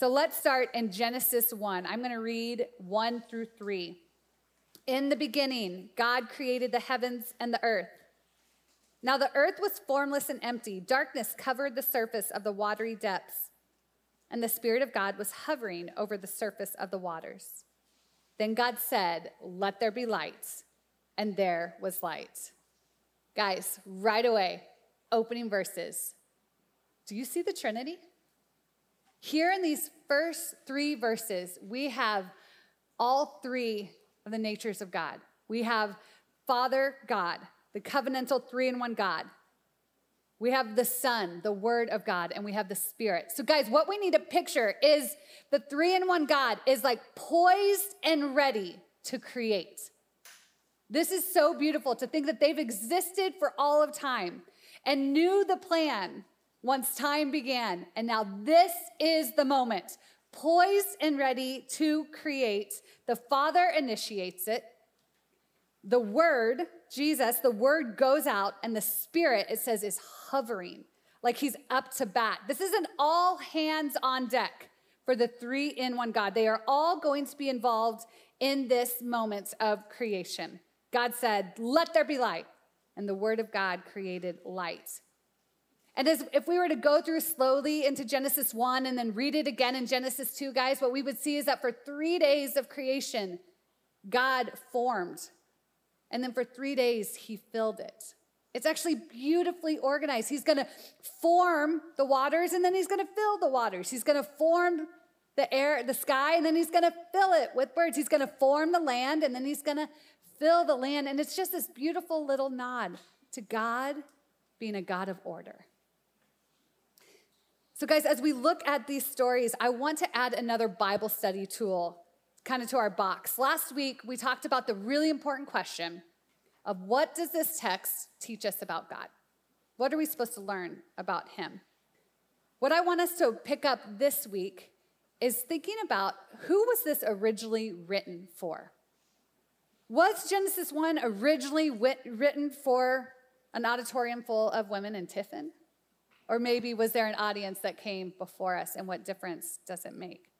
So let's start in Genesis 1. I'm going to read 1 through 3. In the beginning, God created the heavens and the earth. Now the earth was formless and empty. Darkness covered the surface of the watery depths, and the Spirit of God was hovering over the surface of the waters. Then God said, "Let there be light," and there was light. Guys, right away, opening verses. Do you see the Trinity? Here in these first three verses, we have all three of the natures of God. We have Father God, the covenantal three-in-one God. We have the Son, the Word of God, and we have the Spirit. So guys, what we need to picture is the three-in-one God is like poised and ready to create. This is so beautiful to think that they've existed for all of time and knew the plan once time began. And now this is the moment, poised and ready to create. The Father initiates it. The Word, Jesus, the Word goes out, and the Spirit, it says, is hovering, like he's up to bat. This is an all hands on deck for the three-in-one God. They are all going to be involved in this moment of creation. God said, "Let there be light," and the Word of God created light. And if we were to go through slowly into Genesis 1 and then read it again in Genesis 2, guys, what we would see is that for 3 days of creation, God formed. And then for 3 days, he filled it. It's actually beautifully organized. He's going to form the waters, and then he's going to fill the waters. He's going to form the air, the sky, and then he's going to fill it with birds. He's going to form the land, and then he's going to fill the land. And it's just this beautiful little nod to God being a God of order. So guys, as we look at these stories, I want to add another Bible study tool kind of to our box. Last week, we talked about the really important question of what does this text teach us about God? What are we supposed to learn about him? What I want us to pick up this week is thinking about who was this originally written for? Was Genesis 1 originally written for an auditorium full of women in Tiffin? Or maybe was there an audience that came before us, and what difference does it make?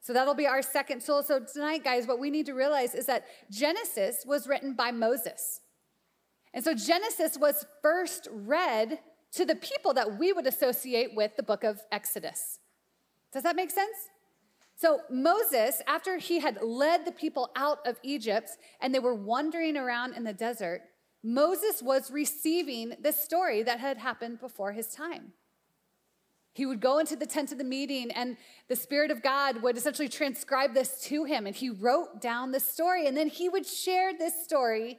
So that'll be our second tool. So tonight, guys, what we need to realize is that Genesis was written by Moses. And so Genesis was first read to the people that we would associate with the book of Exodus. Does that make sense? So Moses, after he had led the people out of Egypt and they were wandering around in the desert, Moses was receiving this story that had happened before his time. He would go into the tent of the meeting, and the Spirit of God would essentially transcribe this to him, and he wrote down the story, and then he would share this story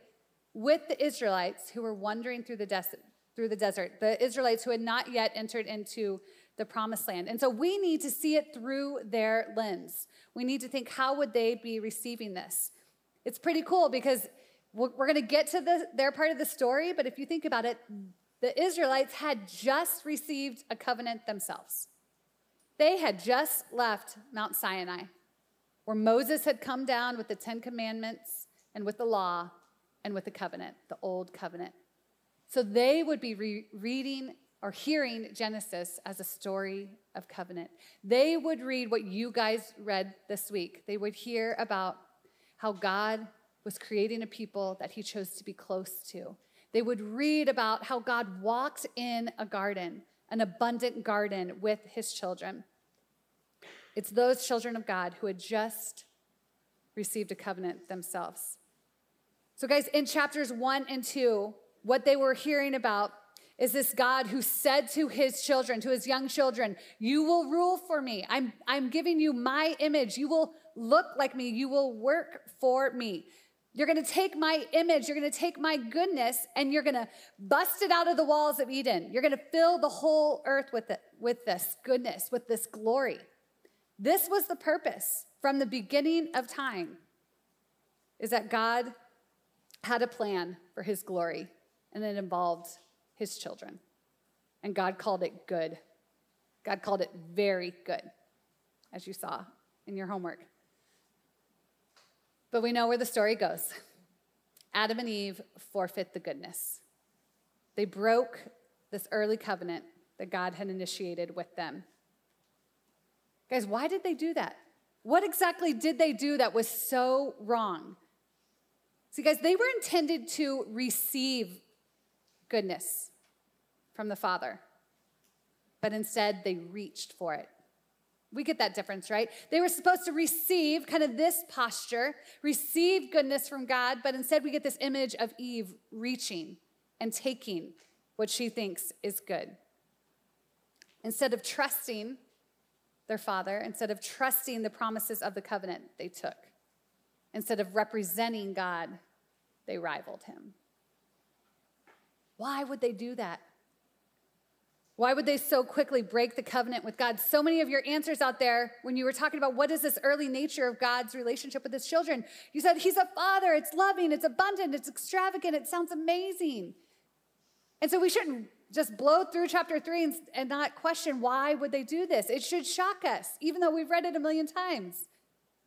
with the Israelites who were wandering through the desert, the Israelites who had not yet entered into the promised land. And so we need to see it through their lens. We need to think, how would they be receiving this? It's pretty cool because we're going to get to their part of the story, but if you think about it, the Israelites had just received a covenant themselves. They had just left Mount Sinai, where Moses had come down with the Ten Commandments and with the law and with the covenant, the old covenant. So they would be reading or hearing Genesis as a story of covenant. They would read what you guys read this week. They would hear about how God was creating a people that he chose to be close to. They would read about how God walked in a garden, an abundant garden with his children. It's those children of God who had just received a covenant themselves. So guys, in chapters 1 and 2, what they were hearing about is this God who said to his children, to his young children, "You will rule for me. I'm giving you my image. You will look like me. You will work for me. You're going to take my image, you're going to take my goodness, and you're going to bust it out of the walls of Eden. You're going to fill the whole earth with it, with this goodness, with this glory." This was the purpose from the beginning of time, is that God had a plan for his glory, and it involved his children. And God called it good. God called it very good, as you saw in your homework. But we know where the story goes. Adam and Eve forfeit the goodness. They broke this early covenant that God had initiated with them. Guys, why did they do that? What exactly did they do that was so wrong? See, guys, they were intended to receive goodness from the Father, but instead they reached for it. We get that difference, right? They were supposed to receive kind of this posture, receive goodness from God, but instead we get this image of Eve reaching and taking what she thinks is good. Instead of trusting their father, instead of trusting the promises of the covenant, they took. Instead of representing God, they rivaled him. Why would they do that? Why would they so quickly break the covenant with God? So many of your answers out there, when you were talking about what is this early nature of God's relationship with his children, you said he's a father, it's loving, it's abundant, it's extravagant, it sounds amazing. And so we shouldn't just blow through chapter 3 and not question why would they do this. It should shock us, even though we've read it a million times.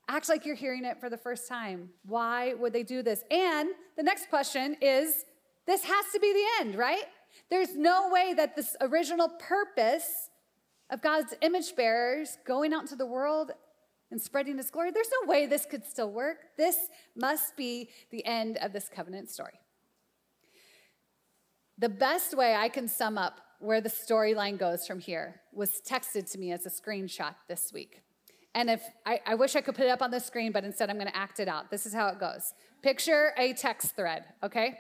Act like you're hearing it for the first time. Why would they do this? And the next question is, this has to be the end, right? There's no way that this original purpose of God's image bearers going out into the world and spreading his glory, there's no way this could still work. This must be the end of this covenant story. The best way I can sum up where the storyline goes from here was texted to me as a screenshot this week. And if I wish I could put it up on the screen, but instead I'm going to act it out. This is how it goes. Picture a text thread, okay?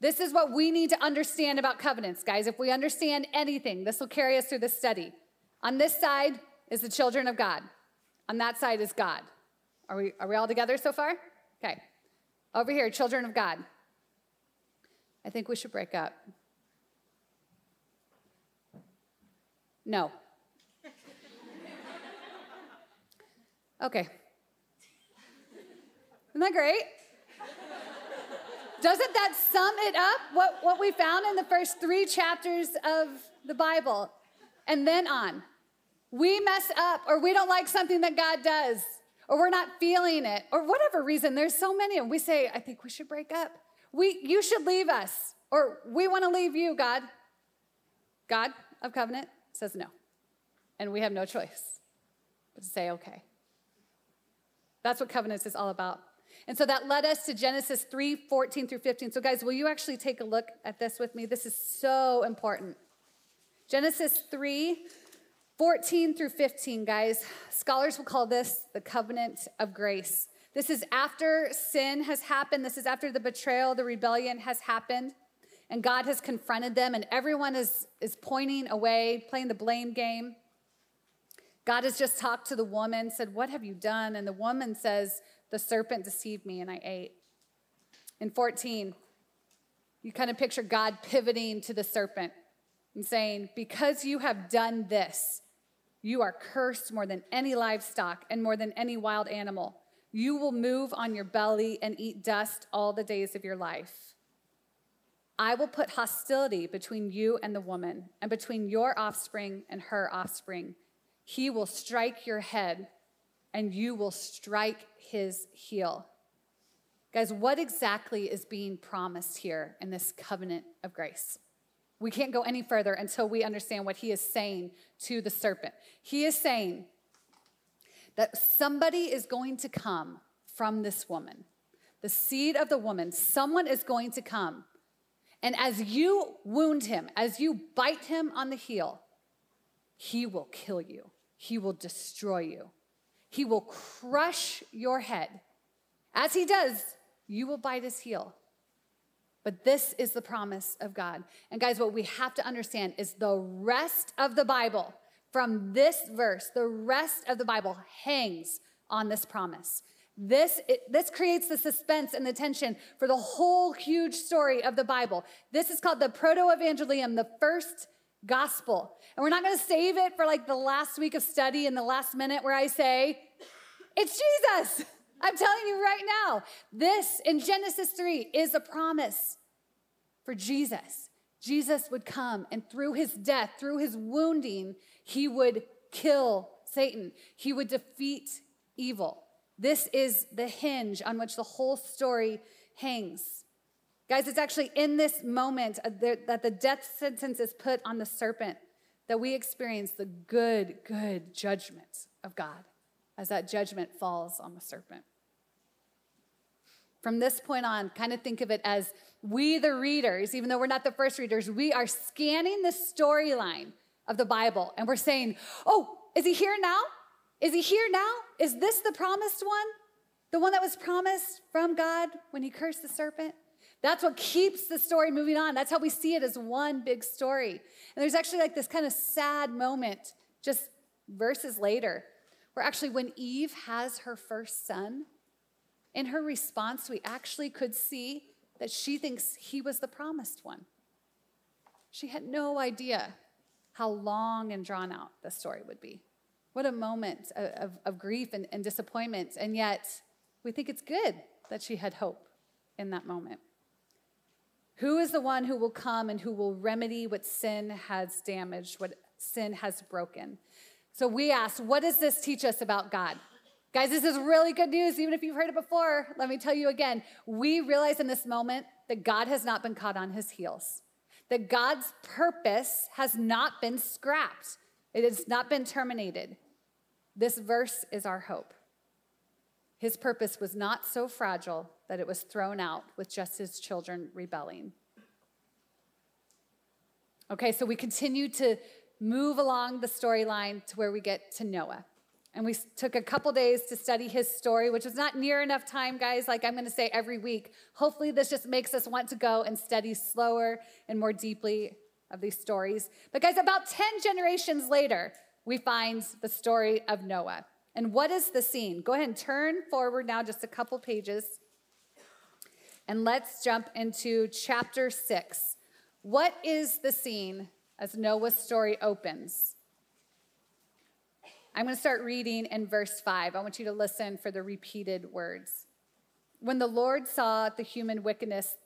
This is what we need to understand about covenants, guys. If we understand anything, this will carry us through this study. On this side is the children of God. On that side is God. Are we all together so far? Okay. Over here, children of God. I think we should break up. No. Okay. Isn't that great? Doesn't that sum it up, what we found in the first 3 chapters of the Bible? And then on. We mess up, or we don't like something that God does, or we're not feeling it, or whatever reason. There's so many of them. We say, I think we should break up. You should leave us, or we want to leave you, God. God of covenant says no, and we have no choice but to say okay. That's what covenants is all about. And so that led us to Genesis 3:14 through 15. So guys, will you actually take a look at this with me? This is so important. Genesis 3:14 through 15, guys. Scholars will call this the covenant of grace. This is after sin has happened. This is after the betrayal, the rebellion has happened. And God has confronted them, and everyone is pointing away, playing the blame game. God has just talked to the woman, said, what have you done? And the woman says, the serpent deceived me and I ate. In 14, you kind of picture God pivoting to the serpent and saying, because you have done this, you are cursed more than any livestock and more than any wild animal. You will move on your belly and eat dust all the days of your life. I will put hostility between you and the woman and between your offspring and her offspring. He will strike your head and you will strike his heel. Guys, what exactly is being promised here in this covenant of grace? We can't go any further until we understand what he is saying to the serpent. He is saying that somebody is going to come from this woman, the seed of the woman. Someone is going to come. And as you wound him, as you bite him on the heel, he will kill you. He will destroy you. He will crush your head. As he does, you will bite his heel. But this is the promise of God. And guys, what we have to understand is the rest of the Bible, from this verse, the rest of the Bible hangs on this promise. This creates the suspense and the tension for the whole huge story of the Bible. This is called the Proto-Evangelium, the first gospel. And we're not going to save it for like the last week of study and the last minute where I say, it's Jesus. I'm telling you right now, this in Genesis 3 is a promise for Jesus. Jesus would come, and through his death, through his wounding, he would kill Satan. He would defeat evil. This is the hinge on which the whole story hangs. Guys, it's actually in this moment that the death sentence is put on the serpent that we experience the good judgment of God as that judgment falls on the serpent. From this point on, kind of think of it as we, the readers, even though we're not the first readers, we are scanning the storyline of the Bible, and we're saying, oh, is he here now? Is he here now? Is this the promised one? The one that was promised from God when he cursed the serpent? That's what keeps the story moving on. That's how we see it as one big story. And there's actually like this kind of sad moment just verses later where actually when Eve has her first son, in her response, we actually could see that she thinks he was the promised one. She had no idea how long and drawn out the story would be. What a moment of grief and disappointment. And yet, we think it's good that she had hope in that moment. Who is the one who will come and who will remedy what sin has damaged, what sin has broken? So we asked, what does this teach us about God? Guys, this is really good news. Even if you've heard it before, let me tell you again. We realize in this moment that God has not been caught on his heels, that God's purpose has not been scrapped. It has not been terminated. This verse is our hope. His purpose was not so fragile that it was thrown out with just his children rebelling. Okay, so we continue to move along the storyline to where we get to Noah. And we took a couple days to study his story, which was not near enough time, guys, like I'm going to say every week. Hopefully this just makes us want to go and study slower and more deeply of these stories. But guys, about 10 generations later, we find the story of Noah. And what is the scene? Go ahead and turn forward now just a couple pages. And let's jump into chapter 6. What is the scene as Noah's story opens? I'm going to start reading in verse 5. I want you to listen for the repeated words. When the Lord saw the human wickedness,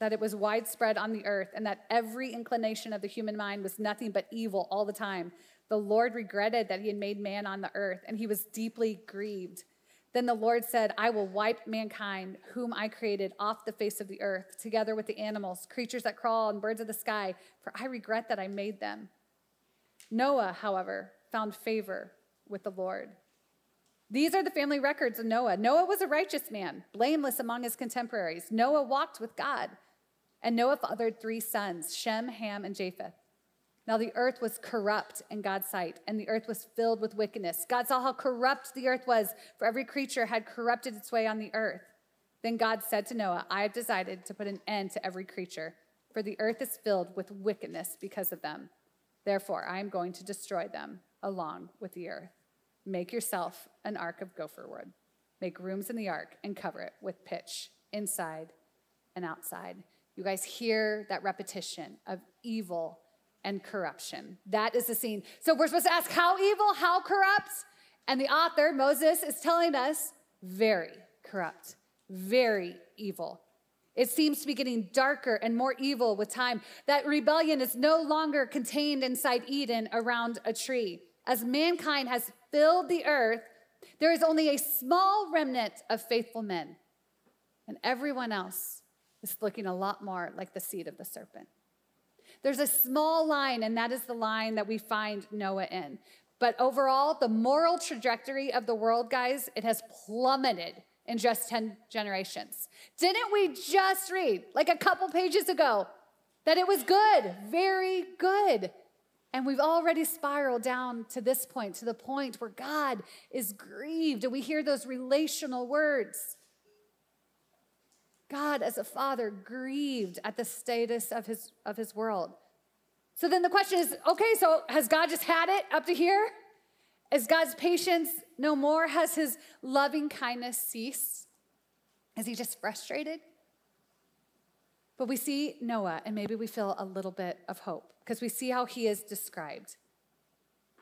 that it was widespread on the earth, and that every inclination of the human mind was nothing but evil all the time, the Lord regretted that he had made man on the earth, and he was deeply grieved. Then the Lord said, I will wipe mankind, whom I created, off the face of the earth, together with the animals, creatures that crawl, and birds of the sky, for I regret that I made them. Noah, however, found favor with the Lord. These are the family records of Noah. Noah was a righteous man, blameless among his contemporaries. Noah walked with God, and Noah fathered 3 sons, Shem, Ham, and Japheth. Now the earth was corrupt in God's sight, and the earth was filled with wickedness. God saw how corrupt the earth was, for every creature had corrupted its way on the earth. Then God said to Noah, I have decided to put an end to every creature, for the earth is filled with wickedness because of them. Therefore, I am going to destroy them along with the earth. Make yourself an ark of gopher wood. Make rooms in the ark and cover it with pitch, inside and outside. You guys hear that repetition of evil and corruption. That is the scene. So we're supposed to ask, how evil, how corrupt? And the author, Moses, is telling us, very corrupt, very evil. It seems to be getting darker and more evil with time. That rebellion is no longer contained inside Eden around a tree. As mankind has filled the earth, there is only a small remnant of faithful men, and everyone else is looking a lot more like the seed of the serpent. There's a small line, and that is the line that we find Noah in. But overall, the moral trajectory of the world, guys, it has plummeted in just 10 generations. Didn't we just read, like a couple pages ago, that it was good, very good? And we've already spiraled down to this point, to the point where God is grieved, and we hear those relational words. God, as a father, grieved at the status of his world. So then the question is, okay, so has God just had it up to here? Is God's patience no more? Has his loving kindness ceased? Is he just frustrated? But we see Noah, and maybe we feel a little bit of hope because we see how he is described.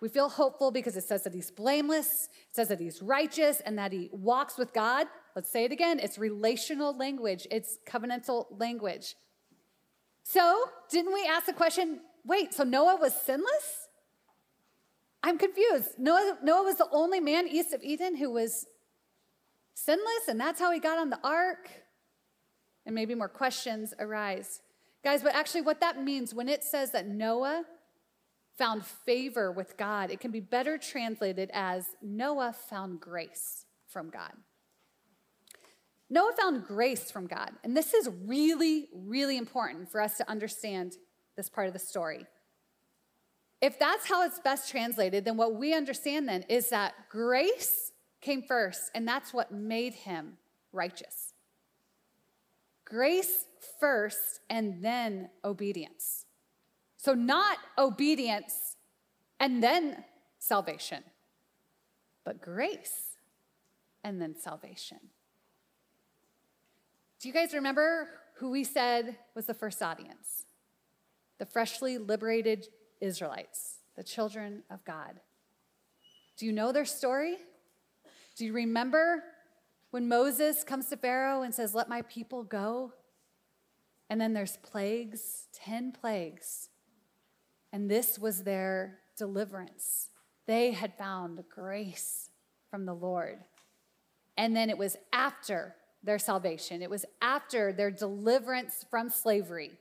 We feel hopeful because it says that he's blameless, it says that he's righteous, and that he walks with God. Let's say it again. It's relational language. It's covenantal language. So didn't we ask the question, wait, so Noah was sinless? I'm confused. Noah was the only man east of Eden who was sinless, and that's how he got on the ark? And maybe more questions arise. Guys, but actually what that means when it says that Noah found favor with God. It can be better translated as Noah found grace from God. Noah found grace from God. And this is really, really important for us to understand this part of the story. If that's how it's best translated, then what we understand then is that grace came first, and that's what made him righteous. Grace first and then obedience. So not obedience and then salvation, but grace and then salvation. Do you guys remember who we said was the first audience? The freshly liberated Israelites, the children of God. Do you know their story? Do you remember when Moses comes to Pharaoh and says, "Let my people go"? And then there's plagues, 10 plagues. And this was their deliverance. They had found grace from the Lord. And then it was after their salvation. It was after their deliverance from slavery,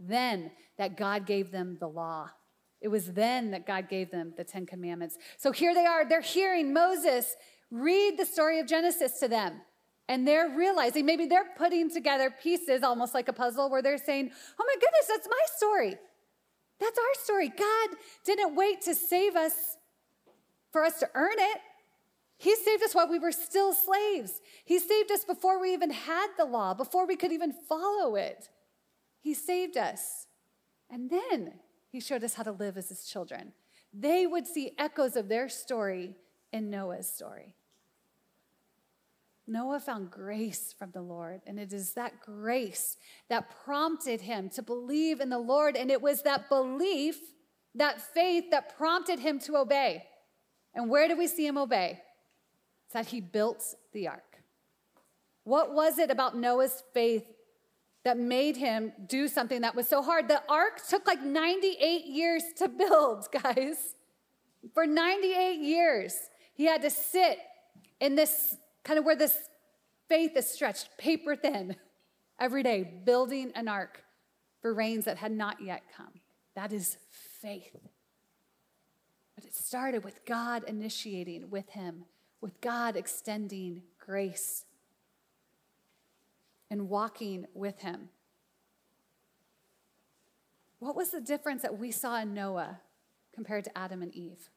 then that God gave them the law. It was then that God gave them the Ten Commandments. So here they are. They're hearing Moses read the story of Genesis to them. And they're realizing, maybe they're putting together pieces almost like a puzzle where they're saying, "Oh my goodness, that's my story. That's our story. God didn't wait to save us for us to earn it. He saved us while we were still slaves. He saved us before we even had the law, before we could even follow it. He saved us. And then he showed us how to live as his children." They would see echoes of their story in Noah's story. Noah found grace from the Lord, and it is that grace that prompted him to believe in the Lord, and it was that belief, that faith, that prompted him to obey. And where do we see him obey? It's that he built the ark. What was it about Noah's faith that made him do something that was so hard? The ark took like 98 years to build, guys. For 98 years, he had to sit in this kind of where this faith is stretched paper thin every day, building an ark for rains that had not yet come. That is faith. But it started with God initiating with him, with God extending grace and walking with him. What was the difference that we saw in Noah compared to Adam and Eve?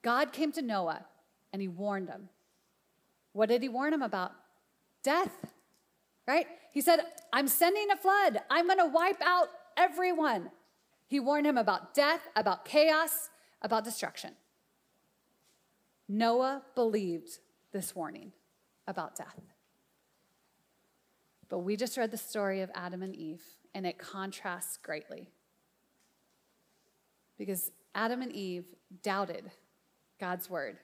God came to Noah and he warned him. What did he warn him about? Death, right? He said, "I'm sending a flood. I'm going to wipe out everyone." He warned him about death, about chaos, about destruction. Noah believed this warning about death. But we just read the story of Adam and Eve, and it contrasts greatly. Because Adam and Eve doubted God's word.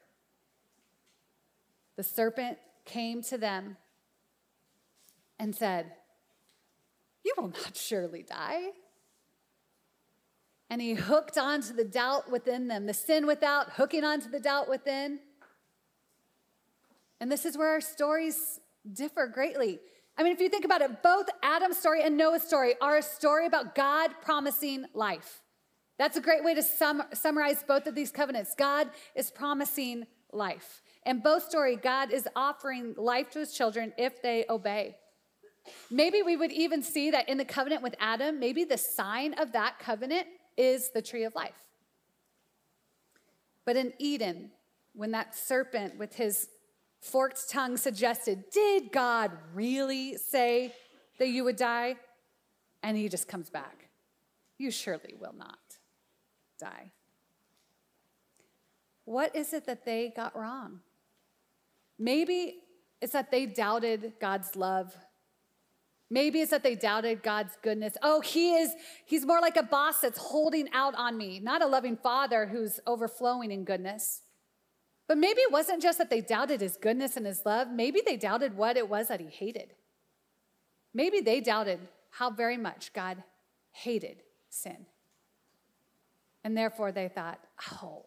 The serpent came to them and said, "You will not surely die." And he hooked onto the doubt within them, the sin without, hooking onto the doubt within. And this is where our stories differ greatly. I mean, if you think about it, both Adam's story and Noah's story are a story about God promising life. That's a great way to summarize both of these covenants. God is promising life. In both stories, God is offering life to his children if they obey. Maybe we would even see that in the covenant with Adam, maybe the sign of that covenant is the tree of life. But in Eden, when that serpent with his forked tongue suggested, "Did God really say that you would die?" And he just comes back, "You surely will not die." What is it that they got wrong? Maybe it's that they doubted God's love. Maybe it's that they doubted God's goodness. "Oh, he's more like a boss that's holding out on me, not a loving father who's overflowing in goodness." But maybe it wasn't just that they doubted his goodness and his love. Maybe they doubted what it was that he hated. Maybe they doubted how very much God hated sin. And therefore they thought, "Oh,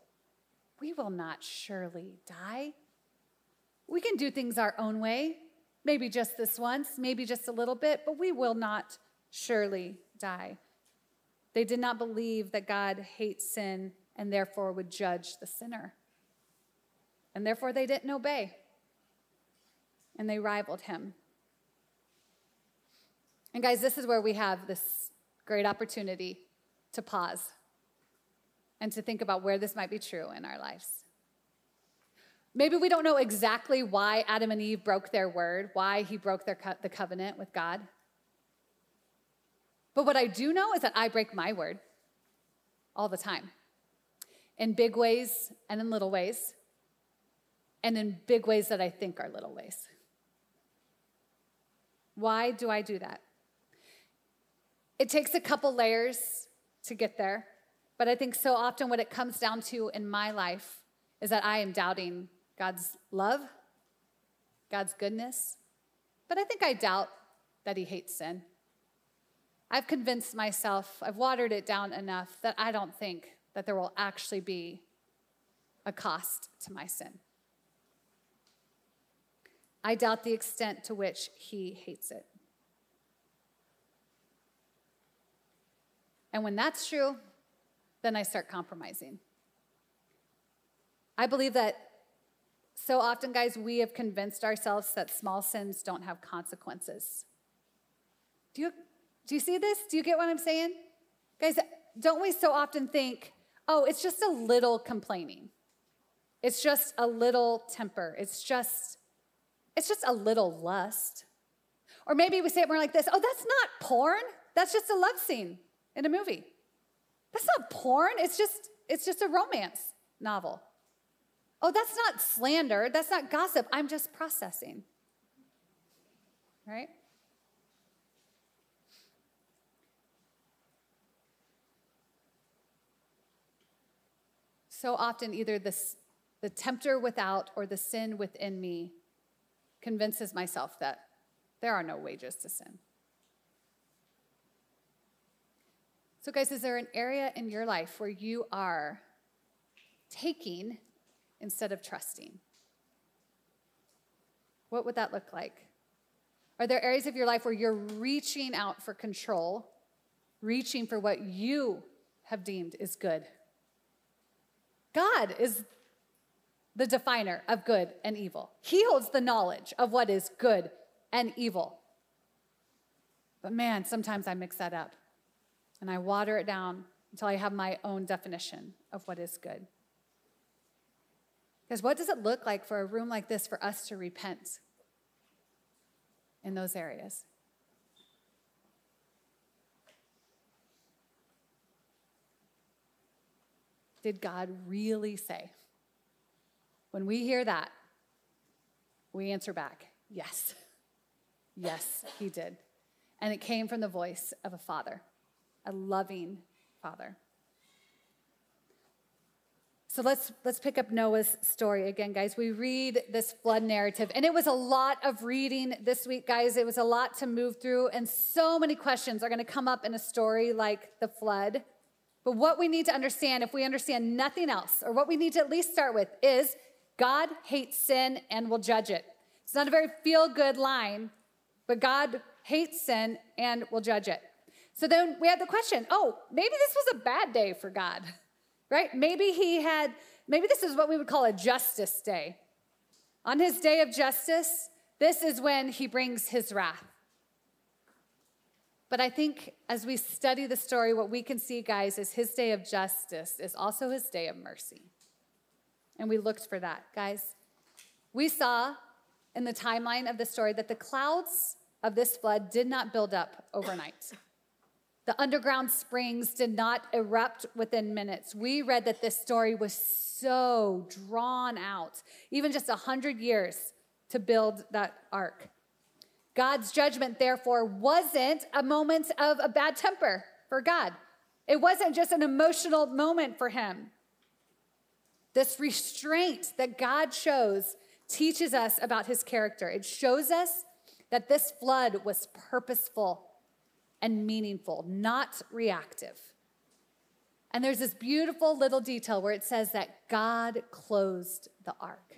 we will not surely die. We can do things our own way, maybe just this once, maybe just a little bit, but we will not surely die." They did not believe that God hates sin and therefore would judge the sinner. And therefore they didn't obey. And they rivaled him. And guys, this is where we have this great opportunity to pause and to think about where this might be true in our lives. Maybe we don't know exactly why Adam and Eve broke their word, why he broke the covenant with God. But what I do know is that I break my word all the time, in big ways and in little ways, and in big ways that I think are little ways. Why do I do that? It takes a couple layers to get there, but I think so often what it comes down to in my life is that I am doubting God's love, God's goodness, but I think I doubt that he hates sin. I've convinced myself, I've watered it down enough that I don't think that there will actually be a cost to my sin. I doubt the extent to which he hates it. And when that's true, then I start compromising. I believe that so often, guys, we have convinced ourselves that small sins don't have consequences. Do you see this? Do you get what I'm saying? Guys, don't we so often think, oh, it's just a little complaining. It's just a little temper. It's just a little lust. Or maybe we say it more like this, oh, that's not porn. That's just a love scene in a movie. That's not porn. It's just a romance novel. Oh, that's not slander. That's not gossip. I'm just processing, right? So often either the tempter without or the sin within me convinces myself that there are no wages to sin. So guys, is there an area in your life where you are taking instead of trusting? What would that look like? Are there areas of your life where you're reaching out for control, reaching for what you have deemed is good? God is the definer of good and evil. He holds the knowledge of what is good and evil. But man, sometimes I mix that up and I water it down until I have my own definition of what is good. Because what does it look like for a room like this for us to repent in those areas? Did God really say? When we hear that, we answer back, yes. Yes, he did. And it came from the voice of a father, a loving father. So let's pick up Noah's story again, guys. We read this flood narrative, and it was a lot of reading this week, guys. It was a lot to move through, and so many questions are going to come up in a story like the flood. But what we need to understand, if we understand nothing else, or what we need to at least start with, is God hates sin and will judge it. It's not a very feel-good line, but God hates sin and will judge it. So then we have the question, oh, maybe this was a bad day for God. Right? Maybe this is what we would call a justice day. On his day of justice, this is when he brings his wrath. But I think as we study the story, what we can see, guys, is his day of justice is also his day of mercy. And we looked for that, guys. We saw in the timeline of the story that the clouds of this flood did not build up overnight. The underground springs did not erupt within minutes. We read that this story was so drawn out, even just 100 years to build that ark. God's judgment, therefore, wasn't a moment of a bad temper for God. It wasn't just an emotional moment for him. This restraint that God shows teaches us about his character. It shows us that this flood was purposeful and meaningful, not reactive. And there's this beautiful little detail where it says that God closed the ark.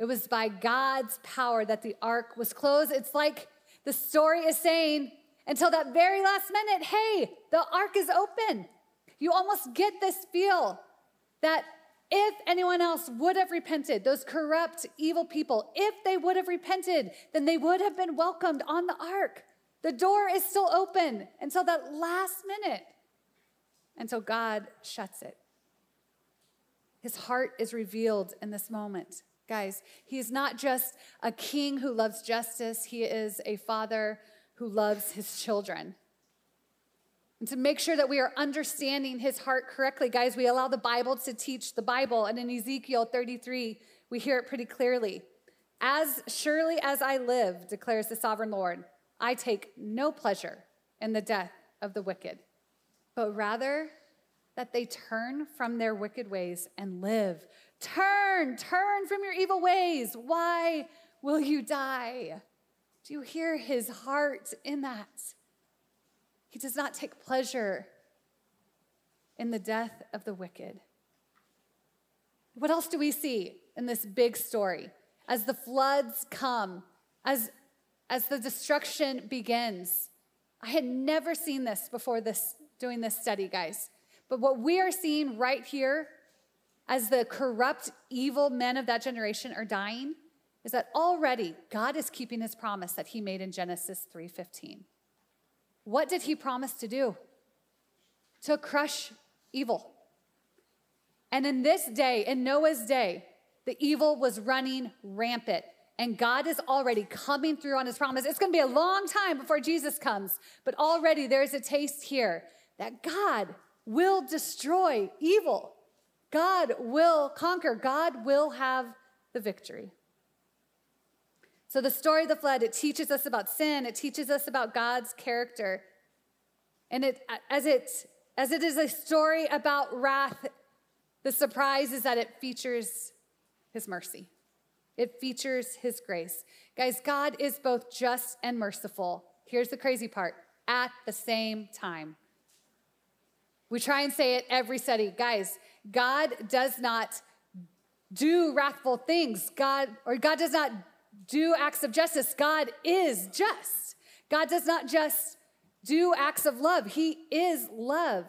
It was by God's power that the ark was closed. It's like the story is saying, until that very last minute, hey, the ark is open. You almost get this feel that if anyone else would have repented, those corrupt, evil people, if they would have repented, then they would have been welcomed on the ark. The door is still open until that last minute, until God shuts it. His heart is revealed in this moment. Guys, he's not just a king who loves justice. He is a father who loves his children. And to make sure that we are understanding his heart correctly, guys, we allow the Bible to teach the Bible. And in Ezekiel 33, we hear it pretty clearly. As surely as I live, declares the sovereign Lord, I take no pleasure in the death of the wicked, but rather that they turn from their wicked ways and live. Turn from your evil ways. Why will you die? Do you hear his heart in that? He does not take pleasure in the death of the wicked. What else do we see in this big story? As the floods come, as the destruction begins. I had never seen this before doing this study, guys. But what we are seeing right here as the corrupt, evil men of that generation are dying, is that already God is keeping his promise that he made in Genesis 3:15. What did he promise to do? To crush evil. And in this day, in Noah's day, the evil was running rampant, and God is already coming through on his promise. It's going to be a long time before Jesus comes, but already there's a taste here that God will destroy evil. God will conquer. God will have the victory. So the story of the flood, it teaches us about sin. It teaches us about God's character. And as it is a story about wrath, the surprise is that it features his mercy. It features his grace. Guys, God is both just and merciful. Here's the crazy part. At the same time. We try and say it every study. Guys, God does not do wrathful things. God does not do acts of justice. God is just. God does not just do acts of love. He is love.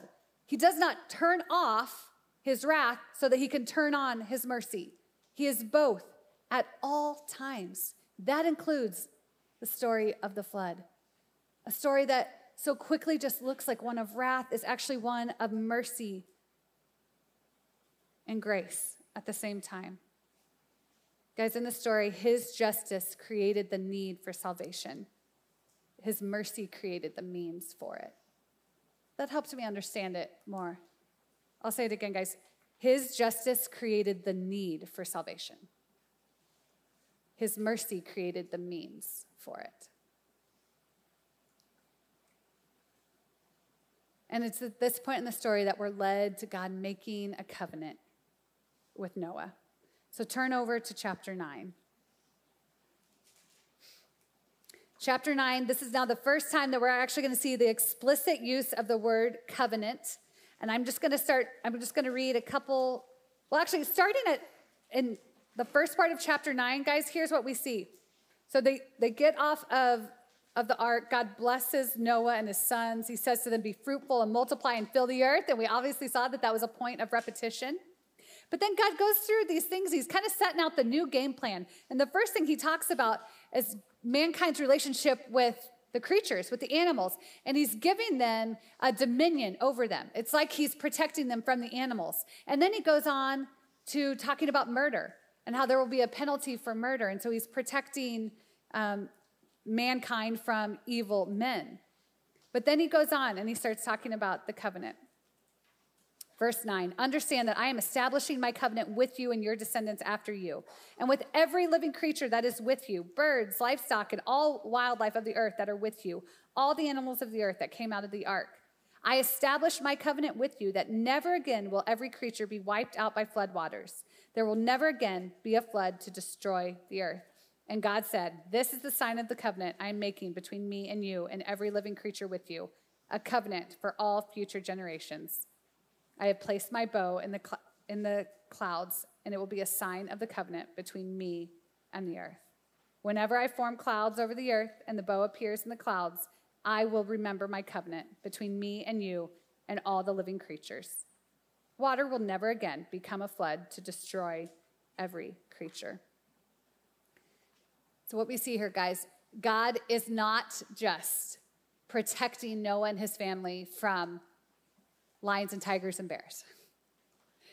He does not turn off his wrath so that he can turn on his mercy. He is both at all times. That includes the story of the flood, a story that so quickly just looks like one of wrath is actually one of mercy and grace at the same time. Guys, in the story, his justice created the need for salvation. His mercy created the means for it. That helps me understand it more. I'll say it again, guys. His justice created the need for salvation. His mercy created the means for it. And it's at this point in the story that we're led to God making a covenant with Noah. So turn over to chapter 9. Chapter 9, this is now the first time that we're actually going to see the explicit use of the word covenant. And I'm just going to read a couple, well, actually starting in the first part of chapter 9, guys, here's what we see. So they get off of the ark. God blesses Noah and his sons. He says to them, be fruitful and multiply and fill the earth. And we obviously saw that was a point of repetition. But then God goes through these things. He's kind of setting out the new game plan. And the first thing he talks about is mankind's relationship with the creatures, with the animals. And he's giving them a dominion over them. It's like he's protecting them from the animals. And then he goes on to talking about murder and how there will be a penalty for murder. And so he's protecting mankind from evil men. But then he goes on and he starts talking about the covenant. Verse 9, understand that I am establishing my covenant with you and your descendants after you, and with every living creature that is with you, birds, livestock, and all wildlife of the earth that are with you, all the animals of the earth that came out of the ark. I establish my covenant with you that never again will every creature be wiped out by floodwaters. There will never again be a flood to destroy the earth. And God said, this is the sign of the covenant I am making between me and you and every living creature with you, a covenant for all future generations. I have placed my bow in the clouds, and it will be a sign of the covenant between me and the earth. Whenever I form clouds over the earth and the bow appears in the clouds, I will remember my covenant between me and you and all the living creatures. Water will never again become a flood to destroy every creature." So what we see here, guys, God is not just protecting Noah and his family from lions and tigers and bears.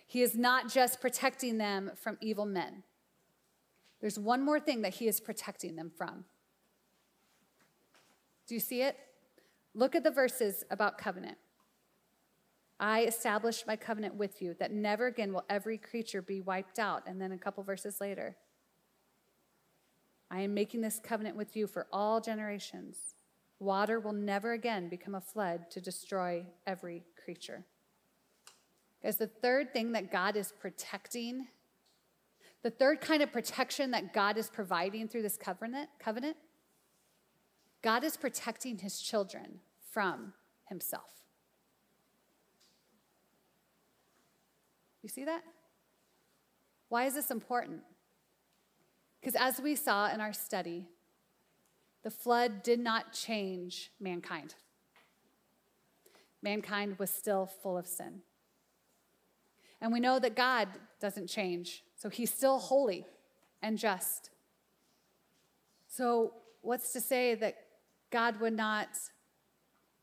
He is not just protecting them from evil men. There's one more thing that he is protecting them from. Do you see it? Look at the verses about covenant. "I established my covenant with you that never again will every creature be wiped out." And then a couple verses later, "I am making this covenant with you for all generations. Water will never again become a flood to destroy every creature." Guys, the third thing that God is protecting, the third kind of protection that God is providing through this covenant, God is protecting his children from himself. You see that? Why is this important? Because as we saw in our study, the flood did not change mankind. Mankind was still full of sin. And we know that God doesn't change, so he's still holy and just. So what's to say that God would not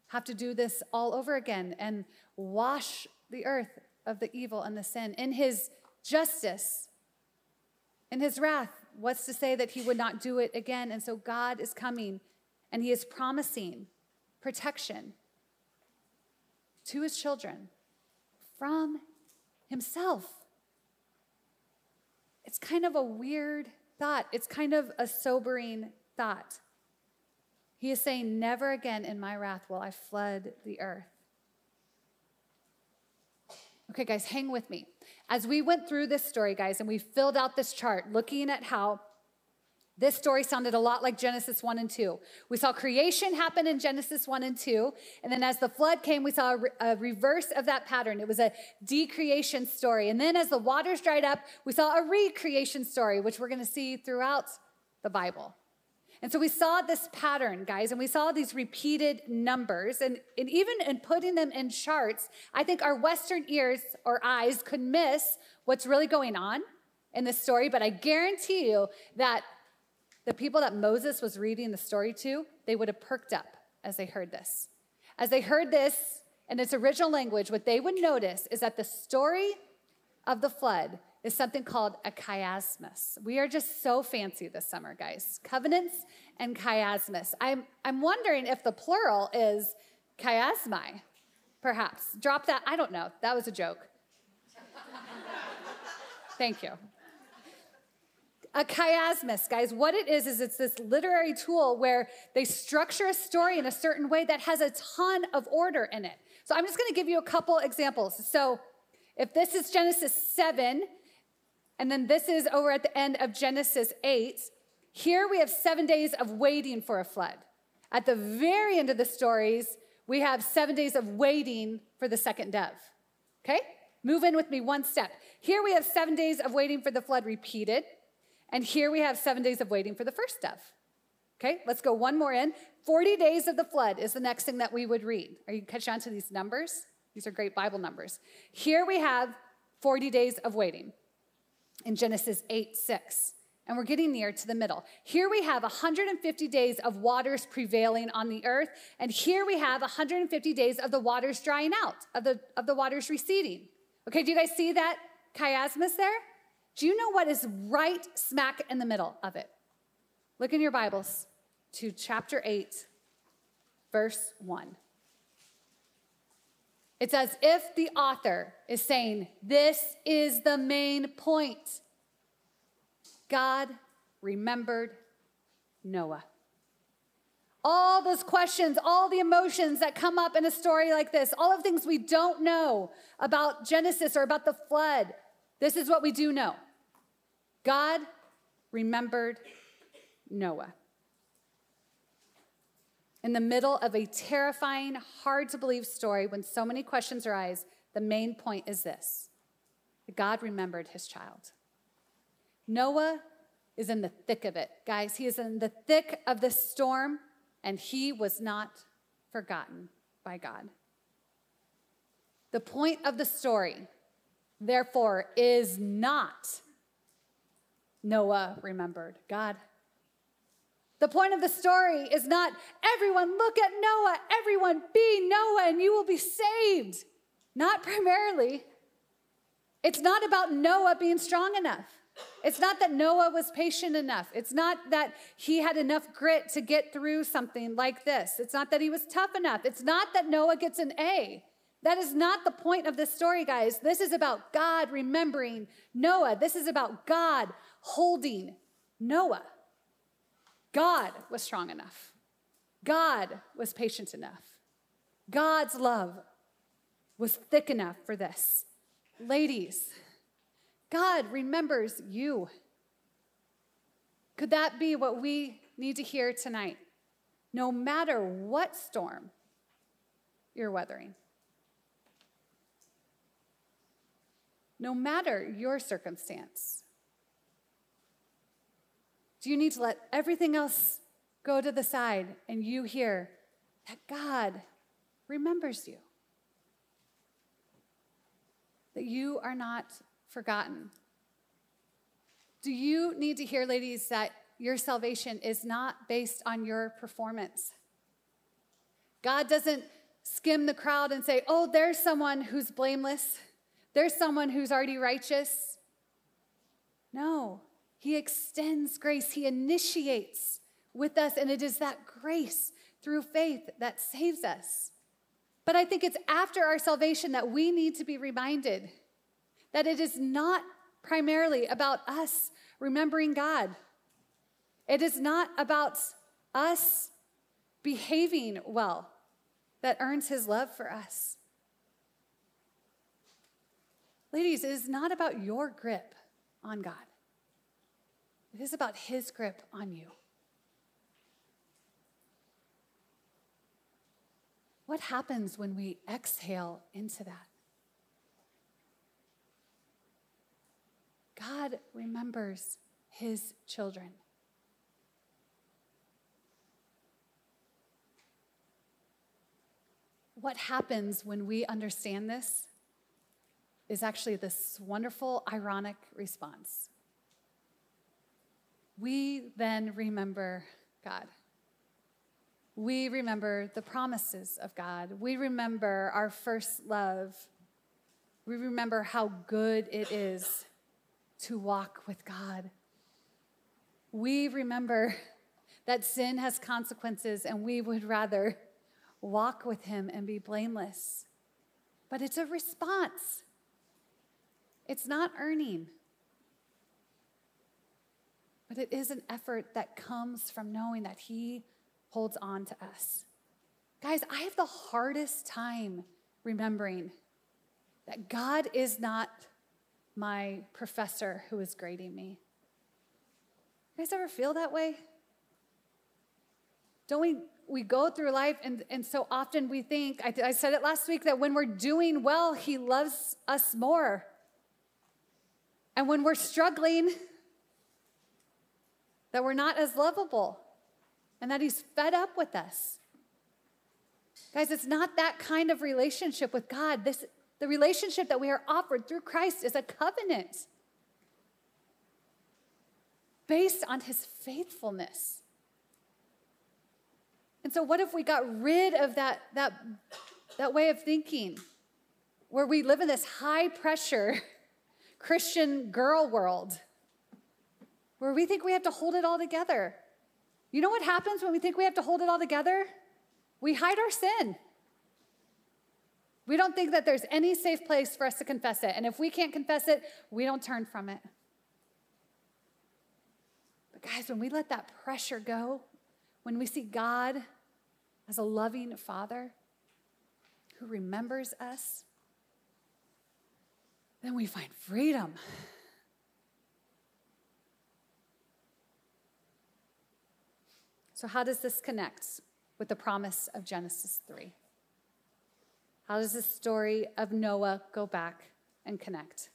have to do this all over again and wash the earth of the evil and the sin? In his justice, in his wrath, what's to say that he would not do it again? And so God is coming and he is promising protection to his children from himself. It's kind of a weird thought. It's kind of a sobering thought. He is saying, "Never again in my wrath will I flood the earth." Okay, guys, hang with me. As we went through this story, guys, and we filled out this chart looking at how this story sounded a lot like Genesis 1 and 2. We saw creation happen in Genesis 1 and 2, and then as the flood came, we saw a reverse of that pattern. It was a decreation story. And then as the waters dried up, we saw a recreation story, which we're going to see throughout the Bible. And so we saw this pattern, guys, and we saw these repeated numbers. And even in putting them in charts, I think our Western ears or eyes could miss what's really going on in this story. But I guarantee you that the people that Moses was reading the story to, they would have perked up as they heard this. As they heard this in its original language, what they would notice is that the story of the flood is something called a chiasmus. We are just so fancy this summer, guys. Covenants and chiasmus. I'm wondering if the plural is chiasmi, perhaps. Drop that. I don't know. That was a joke. Thank you. A chiasmus, guys, what it is it's this literary tool where they structure a story in a certain way that has a ton of order in it. So I'm just going to give you a couple examples. So if this is Genesis 7, and then this is over at the end of Genesis 8. Here we have 7 days of waiting for a flood. At the very end of the stories, we have 7 days of waiting for the second dove. Okay? Move in with me one step. Here we have 7 days of waiting for the flood repeated. And here we have 7 days of waiting for the first dove. Okay? Let's go one more in. 40 days of the flood is the next thing that we would read. Are you catching on to these numbers? These are great Bible numbers. Here we have 40 days of waiting. In Genesis 8:6, and we're getting near to the middle. Here we have 150 days of waters prevailing on the earth, and here we have 150 days of the waters drying out, of the waters receding. Okay, do you guys see that chiasmus there? Do you know what is right smack in the middle of it? Look in your Bibles to chapter 8, verse 1. It's as if the author is saying, this is the main point. God remembered Noah. All those questions, all the emotions that come up in a story like this, all of the things we don't know about Genesis or about the flood, this is what we do know. God remembered Noah. In the middle of a terrifying, hard-to-believe story, when so many questions arise, the main point is this: God remembered his child. Noah is in the thick of it, guys. He is in the thick of this storm, and he was not forgotten by God. The point of the story, therefore, is not Noah remembered God. The point of the story is not everyone look at Noah, everyone be Noah and you will be saved. Not primarily. It's not about Noah being strong enough. It's not that Noah was patient enough. It's not that he had enough grit to get through something like this. It's not that he was tough enough. It's not that Noah gets an A. That is not the point of this story, guys. This is about God remembering Noah. This is about God holding Noah. God was strong enough. God was patient enough. God's love was thick enough for this. Ladies, God remembers you. Could that be what we need to hear tonight? No matter what storm you're weathering, no matter your circumstance, do you need to let everything else go to the side and you hear that God remembers you? That you are not forgotten. Do you need to hear, ladies, that your salvation is not based on your performance? God doesn't skim the crowd and say, oh, there's someone who's blameless. There's someone who's already righteous. No, he extends grace. He initiates with us, and it is that grace through faith that saves us. But I think it's after our salvation that we need to be reminded that it is not primarily about us remembering God. It is not about us behaving well that earns his love for us. Ladies, it is not about your grip on God. It is about his grip on you. What happens when we exhale into that? God remembers his children. What happens when we understand this is actually this wonderful, ironic response. We then remember God. We remember the promises of God. We remember our first love. We remember how good it is to walk with God. We remember that sin has consequences and we would rather walk with him and be blameless. But it's a response. It's not earning. But it is an effort that comes from knowing that he holds on to us. Guys, I have the hardest time remembering that God is not my professor who is grading me. You guys ever feel that way? Don't we go through life and so often we think, I said it last week, that when we're doing well, he loves us more. And when we're struggling, that we're not as lovable. And that he's fed up with us. Guys, it's not that kind of relationship with God. The relationship that we are offered through Christ is a covenant based on his faithfulness. And so what if we got rid of that way of thinking where we live in this high-pressure Christian girl world where we think we have to hold it all together? You know what happens when we think we have to hold it all together? We hide our sin. We don't think that there's any safe place for us to confess it. And if we can't confess it, we don't turn from it. But guys, when we let that pressure go, when we see God as a loving Father who remembers us, then we find freedom. So how does this connect with the promise of Genesis 3? How does the story of Noah go back and connect?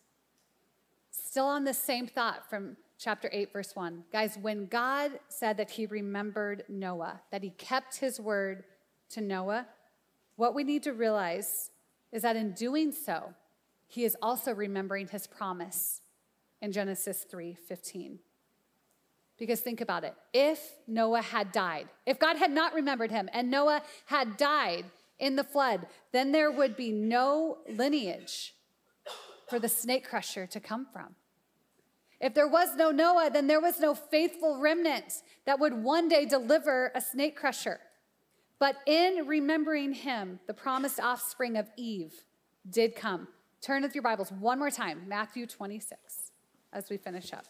Still on the same thought from chapter 8, verse 1. Guys, when God said that he remembered Noah, that he kept his word to Noah, what we need to realize is that in doing so, he is also remembering his promise in Genesis 3:15. Because think about it. If Noah had died, if God had not remembered him and Noah had died in the flood, then there would be no lineage for the snake crusher to come from. If there was no Noah, then there was no faithful remnant that would one day deliver a snake crusher. But in remembering him, the promised offspring of Eve did come. Turn with your Bibles one more time, Matthew 26, as we finish up.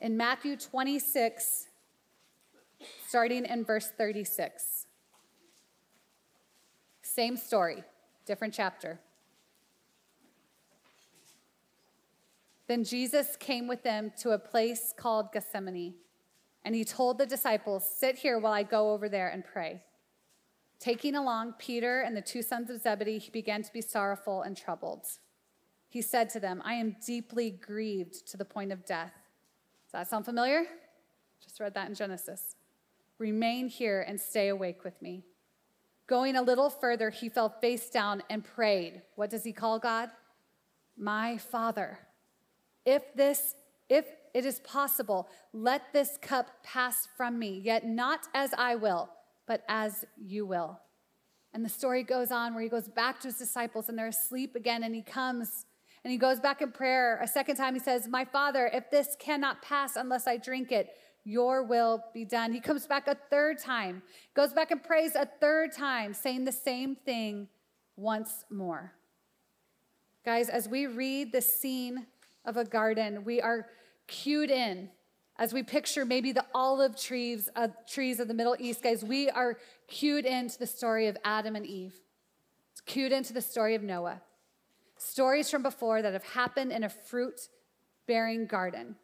In Matthew 26, starting in verse 36. Same story, different chapter. Then Jesus came with them to a place called Gethsemane, and he told the disciples, "Sit here while I go over there and pray." Taking along Peter and the two sons of Zebedee, he began to be sorrowful and troubled. He said to them, "I am deeply grieved to the point of death." Does that sound familiar? Just read that in Genesis. "Remain here and stay awake with me." Going a little further, he fell face down and prayed. What does he call God? "My Father, if it is possible, let this cup pass from me, yet not as I will, but as you will." And the story goes on where he goes back to his disciples and they're asleep again, and he comes and he goes back in prayer. A second time he says, "My Father, if this cannot pass unless I drink it, your will be done." He comes back a third time, goes back and prays a third time, saying the same thing once more. Guys, as we read the scene of a garden, we are cued in. As we picture maybe the olive trees of the Middle East, guys, we are cued into the story of Adam and Eve. It's cued into the story of Noah. Stories from before that have happened in a fruit-bearing garden.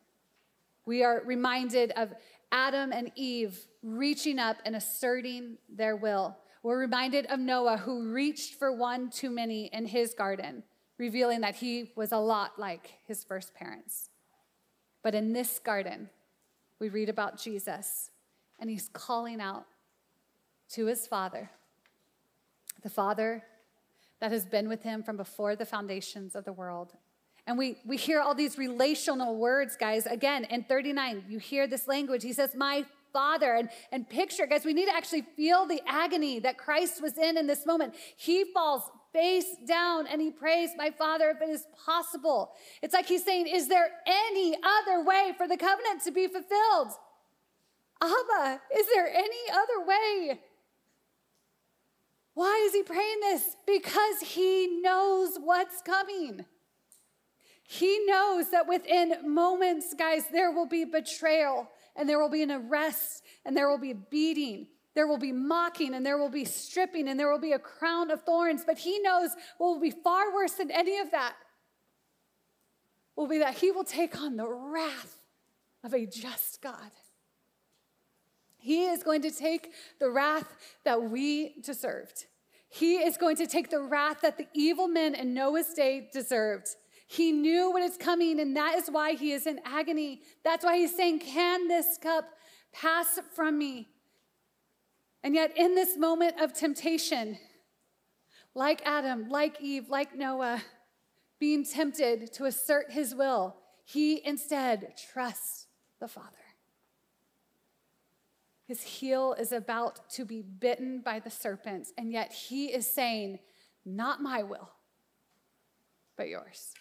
We are reminded of Adam and Eve reaching up and asserting their will. We're reminded of Noah, who reached for one too many in his garden, revealing that he was a lot like his first parents. But in this garden, we read about Jesus, and he's calling out to his Father, the Father that has been with him from before the foundations of the world. And we hear all these relational words, guys. Again, in 39, you hear this language. He says, "My Father." And picture, guys, we need to actually feel the agony that Christ was in this moment. He falls face down and he prays, "My Father, if it is possible." It's like he's saying, is there any other way for the covenant to be fulfilled? Abba, is there any other way? Why is he praying this? Because he knows what's coming. He knows that within moments, guys, there will be betrayal, and there will be an arrest, and there will be a beating, there will be mocking, and there will be stripping, and there will be a crown of thorns. But he knows what will be far worse than any of that will be that he will take on the wrath of a just God. He is going to take the wrath that we deserved. He is going to take the wrath that the evil men in Noah's day deserved. He knew what is coming, and that is why he is in agony. That's why he's saying, "Can this cup pass from me?" And yet in this moment of temptation, like Adam, like Eve, like Noah, being tempted to assert his will, he instead trusts the Father. His heel is about to be bitten by the serpent, and yet he is saying, "Not my will, but yours."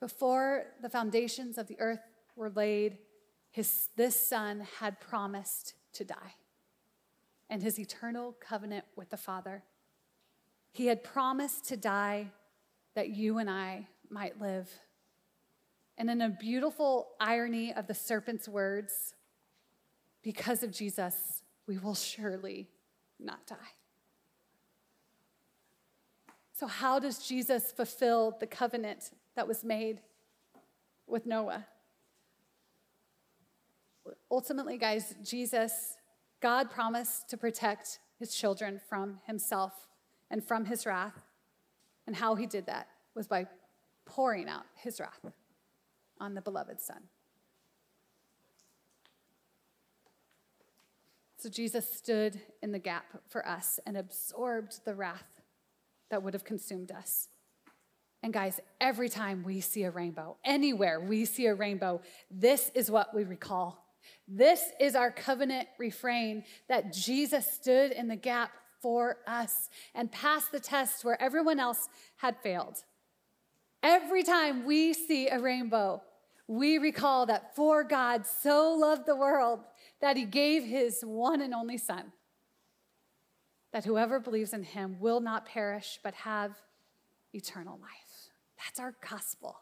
Before the foundations of the earth were laid, this son had promised to die and his eternal covenant with the Father. He had promised to die that you and I might live. And in a beautiful irony of the serpent's words, because of Jesus, we will surely not die. So how does Jesus fulfill the covenant that was made with Noah? Ultimately, guys, God promised to protect his children from himself and from his wrath. And how he did that was by pouring out his wrath on the beloved son. So Jesus stood in the gap for us and absorbed the wrath that would have consumed us. And guys, every time we see a rainbow, anywhere we see a rainbow, this is what we recall. This is our covenant refrain, that Jesus stood in the gap for us and passed the test where everyone else had failed. Every time we see a rainbow, we recall that for God so loved the world that he gave his one and only son, that whoever believes in him will not perish but have eternal life. That's our gospel.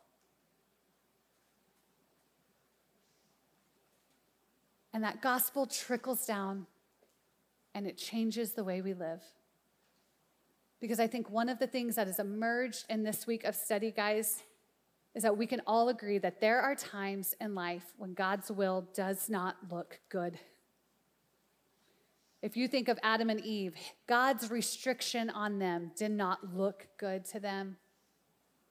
And that gospel trickles down and it changes the way we live. Because I think one of the things that has emerged in this week of study, guys, is that we can all agree that there are times in life when God's will does not look good. If you think of Adam and Eve, God's restriction on them did not look good to them.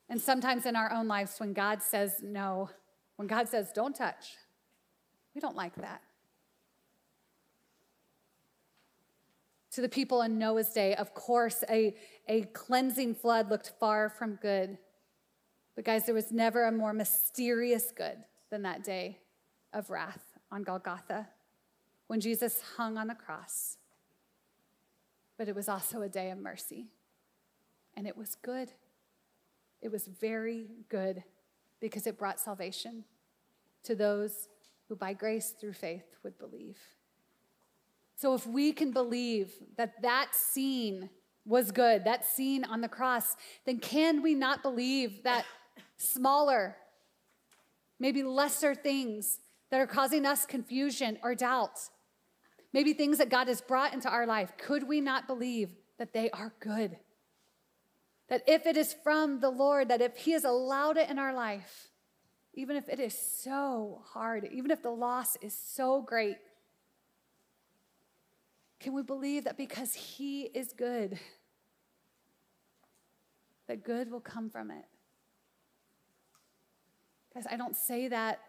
And sometimes in our own lives, when God says no, when God says don't touch, we don't like that. To the people in Noah's day, of course, a cleansing flood looked far from good. But guys, there was never a more mysterious good than that day of wrath on Golgotha when Jesus hung on the cross. But it was also a day of mercy. And it was good. It was very good because it brought salvation to those who by grace through faith would believe. So if we can believe that that scene was good, that scene on the cross, then can we not believe that smaller, maybe lesser things that are causing us confusion or doubt, maybe things that God has brought into our life, could we not believe that they are good? That if it is from the Lord, that if he has allowed it in our life, even if it is so hard, even if the loss is so great, can we believe that because he is good, that good will come from it? Guys, I don't say that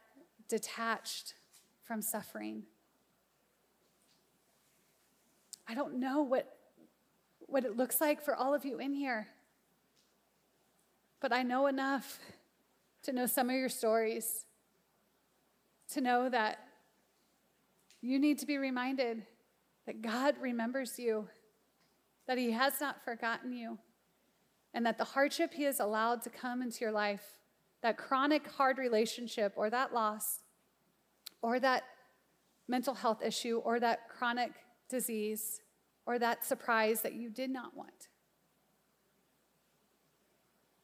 detached from suffering. I don't know what it looks like for all of you in here, but I know enough to know some of your stories, to know that you need to be reminded that God remembers you, that he has not forgotten you, and that the hardship he has allowed to come into your life, that chronic hard relationship or that loss or that mental health issue or that chronic disease or that surprise that you did not want,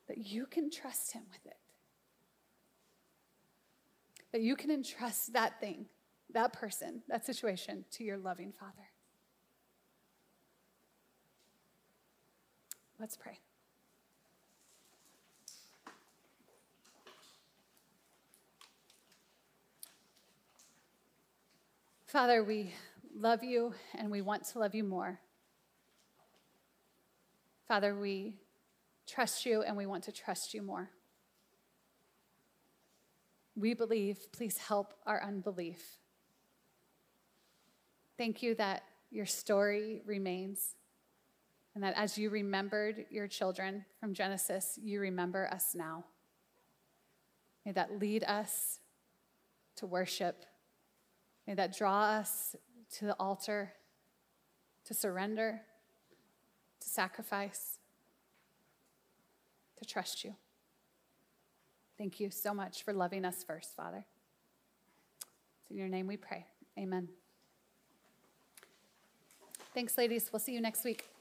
that you can trust him with it, that you can entrust that thing, that person, that situation to your loving Father. Let's pray. Father, we love you and we want to love you more. Father, we trust you and we want to trust you more. We believe, please help our unbelief. Thank you that your story remains, and that as you remembered your children from Genesis, you remember us now. May that lead us to worship. May that draw us to the altar, to surrender, to sacrifice, to trust you. Thank you so much for loving us first, Father. It's in your name we pray. Amen. Thanks, ladies. We'll see you next week.